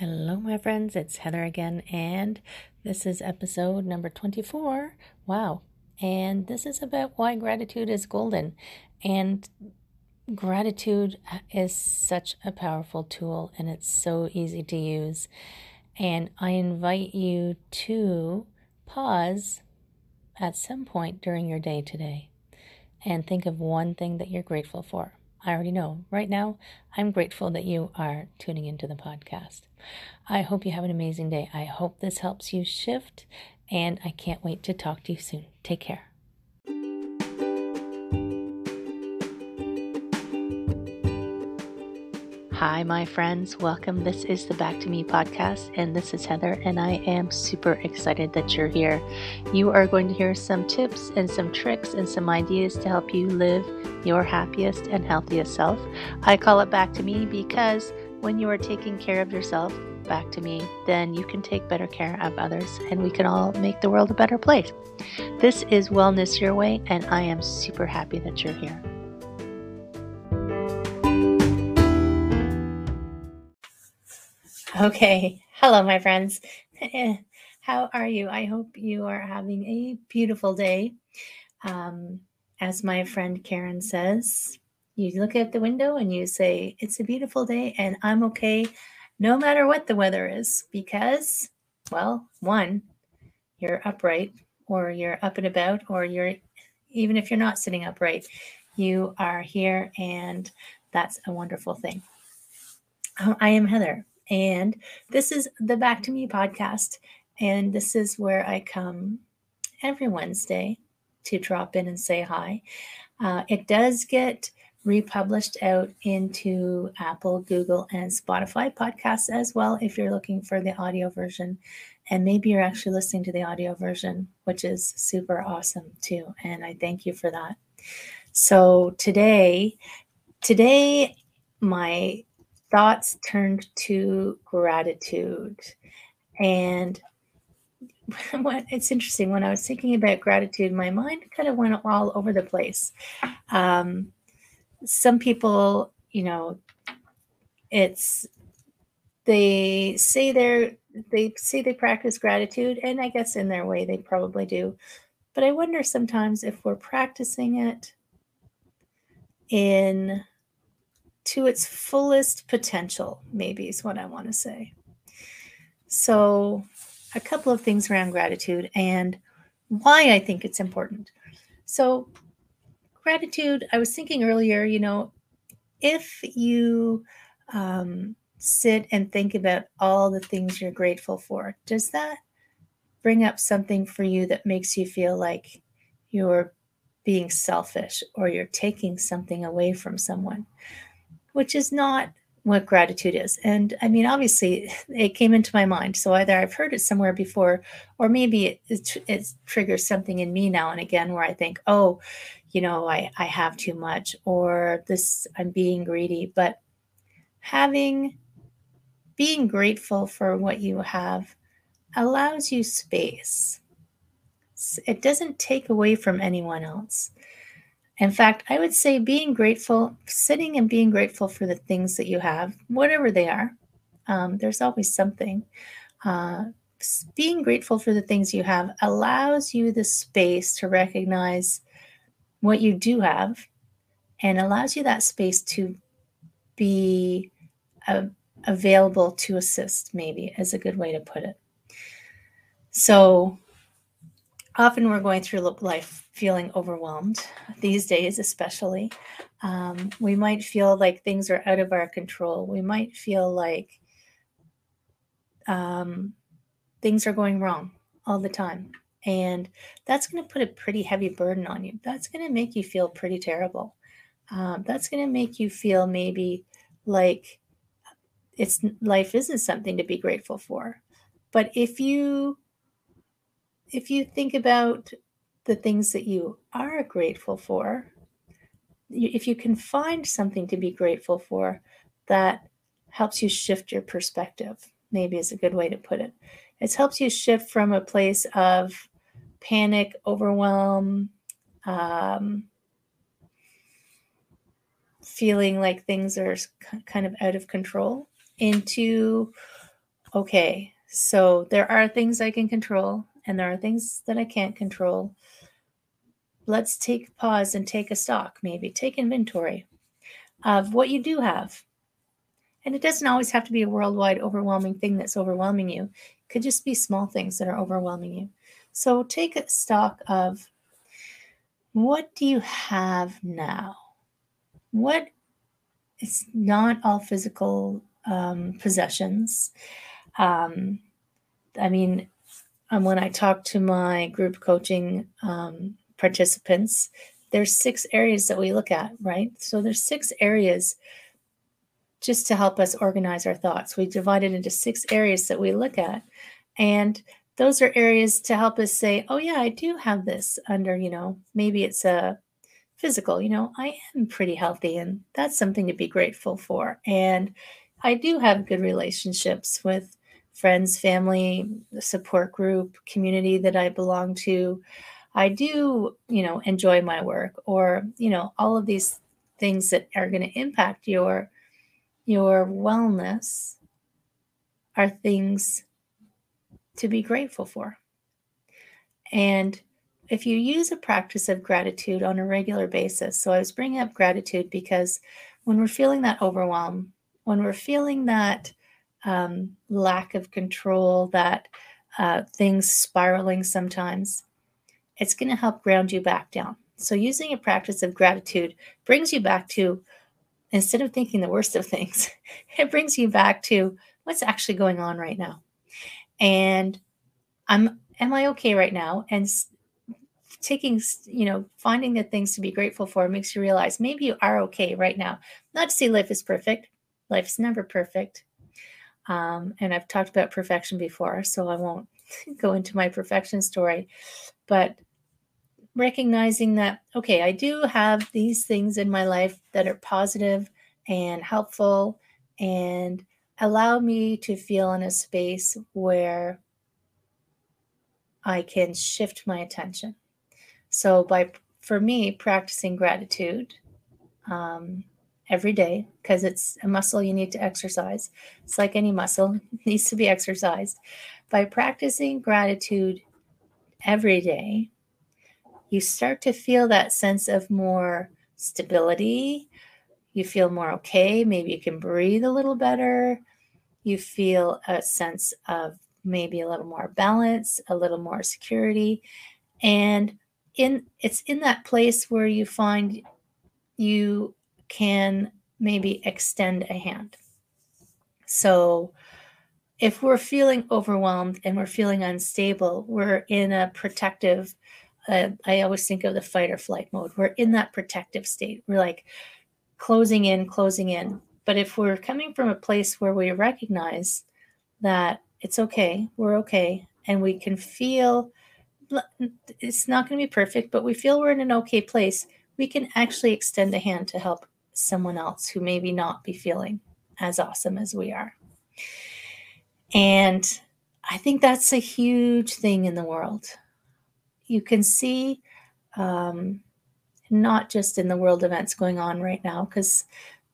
Hello, my friends. It's Heather again, and this is episode number 24. Wow. And this is about why gratitude is golden. And gratitude is such a powerful tool, and it's so easy to use. And I invite you to pause at some point during your day today and think of one thing that you're grateful for. I already know. Right now, I'm grateful that you are tuning into the podcast. I hope you have an amazing day. I hope this helps you shift, and I can't wait to talk to you soon. Take care. Hi, my friends. Welcome. This is the Back to Me podcast, and this is Heather, and I am super excited that you're here. You are going to hear some tips and some tricks and some ideas to help you live your happiest and healthiest self. I call it Back to Me because when you are taking care of yourself, back to me, then you can take better care of others, and we can all make the world a better place. This is Wellness Your Way, and I am super happy that you're here. Okay, hello my friends. How are you? I hope you are having a beautiful day. As my friend Karen says, you look out the window and you say, it's a beautiful day and I'm okay no matter what the weather is, because, well, one, you're upright or you're up and about, or you're, even if you're not sitting upright, you are here, and that's a wonderful thing. I am Heather. And this is the Back to Me podcast, and this is where I come every Wednesday to drop in and say hi. It does get republished out into Apple, Google, and Spotify podcasts as well if you're looking for the audio version. And maybe you're actually listening to the audio version, which is super awesome too, and I thank you for that. So today my thoughts turned to gratitude. And it's interesting, when I was thinking about gratitude, my mind kind of went all over the place. Some people, you know, they say they practice gratitude, and I guess in their way they probably do. But I wonder sometimes if we're practicing it to its fullest potential, maybe is what I want to say. So a couple of things around gratitude and why I think it's important. So gratitude, I was thinking earlier, you know, if you sit and think about all the things you're grateful for, does that bring up something for you that makes you feel like you're being selfish or you're taking something away from someone? Which is not what gratitude is. And I mean, obviously, it came into my mind. So either I've heard it somewhere before, or maybe it triggers something in me now and again where I think, oh, you know, I have too much, or this, I'm being greedy. But being grateful for what you have allows you space. It doesn't take away from anyone else. In fact, I would say being grateful, sitting and being grateful for the things that you have, whatever they are, there's always something. Being grateful for the things you have allows you the space to recognize what you do have, and allows you that space to be available to assist, maybe, is a good way to put it. So often we're going through life feeling overwhelmed, these days especially. We might feel like things are out of our control. We might feel like things are going wrong all the time. And that's going to put a pretty heavy burden on you. That's going to make you feel pretty terrible. That's going to make you feel maybe like life isn't something to be grateful for. But if you think about the things that you are grateful for, if you can find something to be grateful for, that helps you shift your perspective, maybe is a good way to put it. It helps you shift from a place of panic, overwhelm, feeling like things are kind of out of control, into okay, so there are things I can control and there are things that I can't control. Let's take pause and take a stock, maybe take inventory of what you do have. And it doesn't always have to be a worldwide overwhelming thing that's overwhelming you. It could just be small things that are overwhelming you. So take a stock of what do you have now? What is not all physical possessions. I mean, when I talk to my group coaching participants, there's 6 areas that we look at, right? So there's 6 areas just to help us organize our thoughts. We divide it into 6 areas that we look at. And those are areas to help us say, oh yeah, I do have this under, you know, maybe it's a physical, you know, I am pretty healthy and that's something to be grateful for. And I do have good relationships with friends, family, support group, community that I belong to. I do, you know, enjoy my work, or, you know, all of these things that are going to impact your wellness are things to be grateful for. And if you use a practice of gratitude on a regular basis, so I was bringing up gratitude because when we're feeling that overwhelm, when we're feeling that lack of control, that things spiraling sometimes, it's going to help ground you back down. So using a practice of gratitude brings you back to, instead of thinking the worst of things, it brings you back to what's actually going on right now. And am I okay right now? And taking, you know, finding the things to be grateful for makes you realize maybe you are okay right now. Not to say life is perfect. Life's never perfect. And I've talked about perfection before, so I won't go into my perfection story. But recognizing that, okay, I do have these things in my life that are positive and helpful and allow me to feel in a space where I can shift my attention. So for me, practicing gratitude every day, because it's a muscle you need to exercise. It's like any muscle, it needs to be exercised. By practicing gratitude every day, you start to feel that sense of more stability. You feel more okay. Maybe you can breathe a little better. You feel a sense of maybe a little more balance, a little more security. And it's in that place where you find you can maybe extend a hand. So if we're feeling overwhelmed and we're feeling unstable, we're in a protective, I always think of the fight or flight mode. We're in that protective state. We're like closing in. But if we're coming from a place where we recognize that it's okay, we're okay, and we can feel it's not going to be perfect, but we feel we're in an okay place, we can actually extend a hand to help someone else who maybe not be feeling as awesome as we are. And I think that's a huge thing in the world. You can see not just in the world events going on right now, because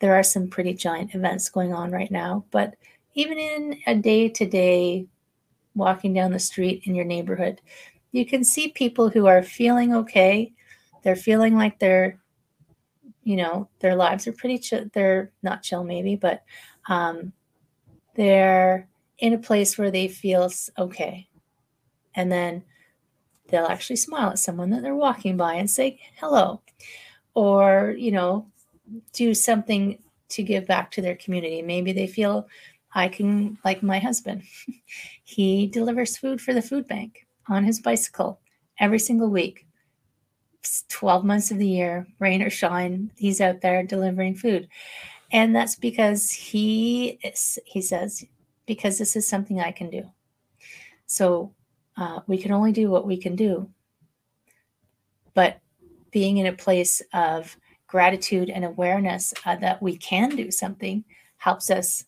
there are some pretty giant events going on right now, but even in a day-to-day walking down the street in your neighborhood, you can see people who are feeling okay. They're feeling like they're, you know, their lives are pretty chill. They're not chill maybe, but they're in a place where they feel okay. And then they'll actually smile at someone that they're walking by and say hello, or, you know, do something to give back to their community. Maybe they feel, I can, like my husband, he delivers food for the food bank on his bicycle every single week, 12 months of the year, rain or shine, he's out there delivering food. And that's because he says, because this is something I can do. So we can only do what we can do. But being in a place of gratitude and awareness that we can do something helps us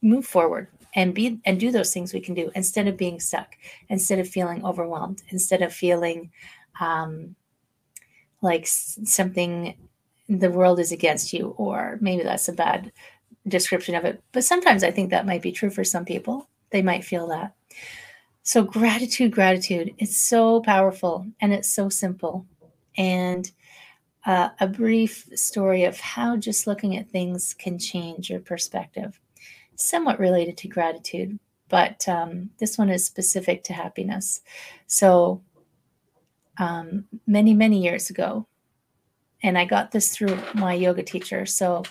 move forward and do those things we can do instead of being stuck, instead of feeling overwhelmed, instead of feeling like something the world is against you, or maybe that's a bad description of it. But sometimes I think that might be true for some people. They might feel that. So gratitude, it's so powerful and it's so simple. And a brief story of how just looking at things can change your perspective. Somewhat related to gratitude, but this one is specific to happiness. So many, many years ago, and I got this through my yoga teacher. So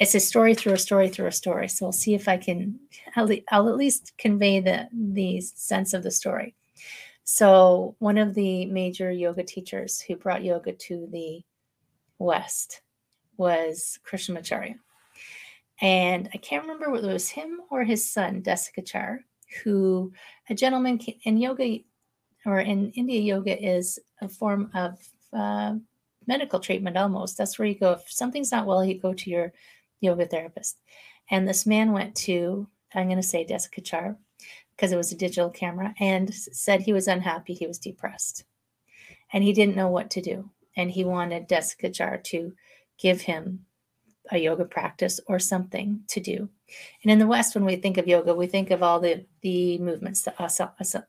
it's a story through a story through a story. So I'll see if I can, I'll at least convey the sense of the story. So one of the major yoga teachers who brought yoga to the West was Krishnamacharya. And I can't remember whether it was him or his son, Desikachar, who a gentleman in yoga, or in India, yoga is a form of medical treatment almost. That's where you go. If something's not well, you go to your yoga therapist. And this man went to, I'm going to say Desikachar, because it was a digital camera, and said he was unhappy, he was depressed, and he didn't know what to do. And he wanted Desikachar to give him a yoga practice or something to do. And in the West, when we think of yoga, we think of all the movements, the asana.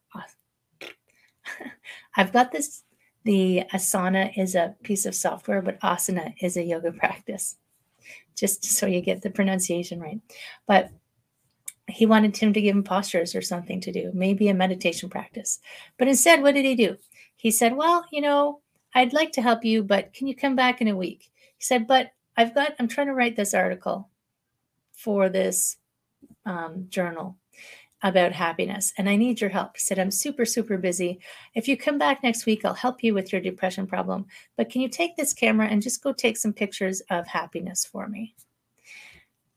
I've got this, the asana is a piece of software, but asana is a yoga practice, just so you get the pronunciation right. But he wanted him to give him postures or something to do, maybe a meditation practice. But instead, what did he do? He said, well, you know, I'd like to help you, but can you come back in a week? He said, but I'm trying to write this article for this journal about happiness, and I need your help. He said, I'm super, super busy. If you come back next week, I'll help you with your depression problem. But can you take this camera and just go take some pictures of happiness for me?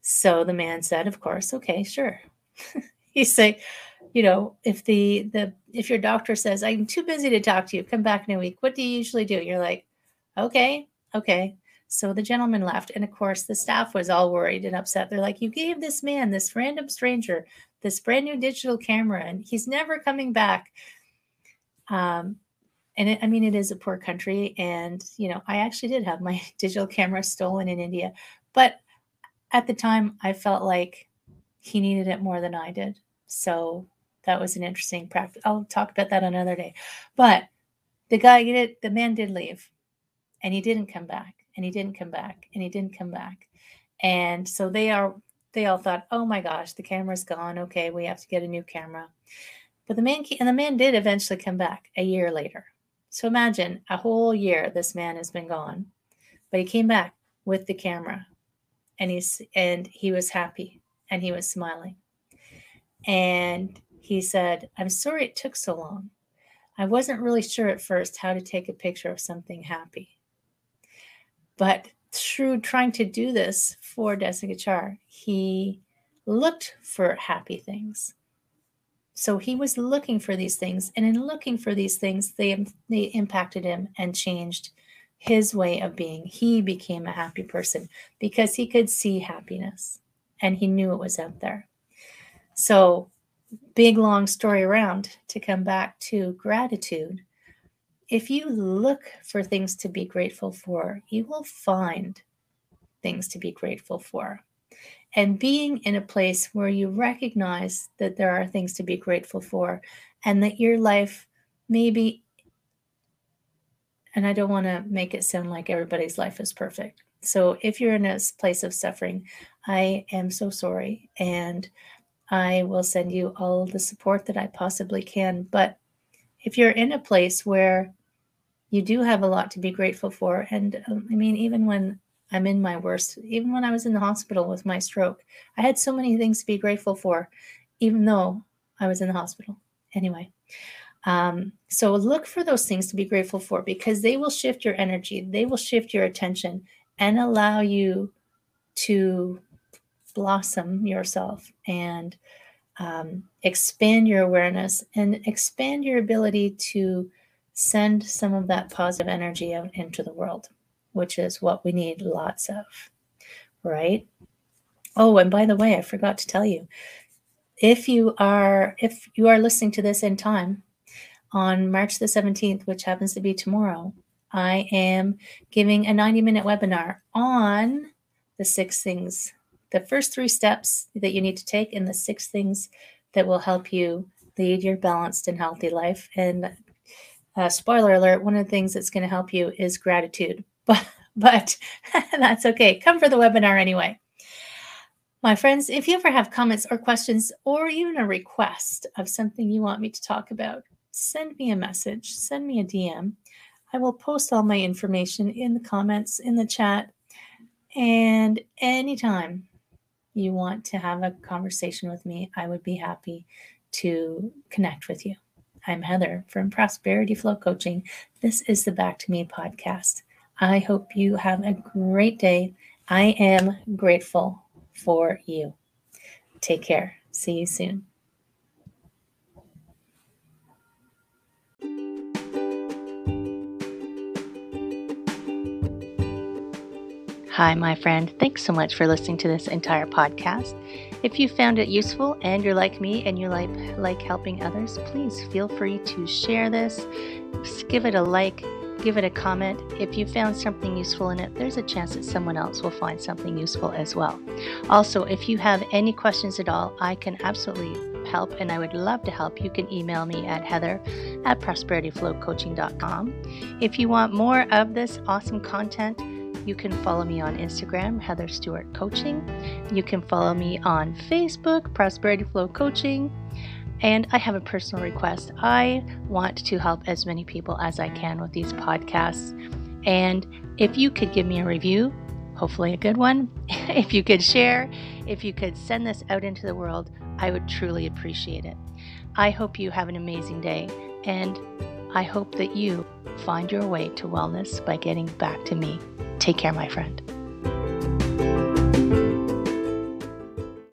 So the man said, of course, okay, sure. He said, you know, if your doctor says, I'm too busy to talk to you, come back in a week, what do you usually do? You're like, okay. So the gentleman left. And of course, the staff was all worried and upset. They're like, you gave this man, this random stranger, this brand new digital camera, and he's never coming back. It is a poor country. And, you know, I actually did have my digital camera stolen in India. But at the time, I felt like he needed it more than I did. So that was an interesting practice. I'll talk about that another day. But the man did leave, and he didn't come back. And he didn't come back, and he didn't come back. And so they all thought, oh my gosh, the camera's gone. Okay, we have to get a new camera. But the man did eventually come back a year later. So imagine a whole year this man has been gone, but he came back with the camera, and he was happy, and he was smiling. And he said, I'm sorry it took so long. I wasn't really sure at first how to take a picture of something happy. But through trying to do this for Desikachar, he looked for happy things. So he was looking for these things. And in looking for these things, they impacted him and changed his way of being. He became a happy person because he could see happiness, and he knew it was out there. So big, long story around to come back to gratitude. If you look for things to be grateful for, you will find things to be grateful for. And being in a place where you recognize that there are things to be grateful for, and that your life maybe, and I don't want to make it sound like everybody's life is perfect. So if you're in a place of suffering, I am so sorry, and I will send you all the support that I possibly can. But if you're in a place where you do have a lot to be grateful for. And even when I'm in my worst, even when I was in the hospital with my stroke, I had so many things to be grateful for, even though I was in the hospital. Anyway, so look for those things to be grateful for, because they will shift your energy. They will shift your attention and allow you to blossom yourself and expand your awareness and expand your ability to send some of that positive energy out into the world, which is what we need lots of, right? Oh, and by the way, I forgot to tell you, if you are listening to this in time, on March the 17th, which happens to be tomorrow, I am giving a 90-minute webinar on the 6 things the first 3 steps that you need to take and the 6 things that will help you lead your balanced and healthy life. And spoiler alert, one of the things that's going to help you is gratitude, but that's okay. Come for the webinar anyway. My friends, if you ever have comments or questions or even a request of something you want me to talk about, send me a message, send me a DM. I will post all my information in the comments, in the chat, and anytime you want to have a conversation with me, I would be happy to connect with you. I'm Heather from Prosperity Flow Coaching. This is the Back to Me podcast. I hope you have a great day. I am grateful for you. Take care. See you soon. Hi, my friend. Thanks so much for listening to this entire podcast. If you found it useful and you're like me and you like helping others, please feel free to share this. Give it a like, give it a comment. If you found something useful in it, there's a chance that someone else will find something useful as well. Also, if you have any questions at all, I can absolutely help and I would love to help. You can email me at heather@prosperityflowcoaching.com. If you want more of this awesome content, you can follow me on Instagram, Heather Stewart Coaching. You can follow me on Facebook, Prosperity Flow Coaching. And I have a personal request. I want to help as many people as I can with these podcasts. And if you could give me a review, hopefully a good one, if you could share, if you could send this out into the world, I would truly appreciate it. I hope you have an amazing day. And I hope that you find your way to wellness by getting back to me. Take care, my friend.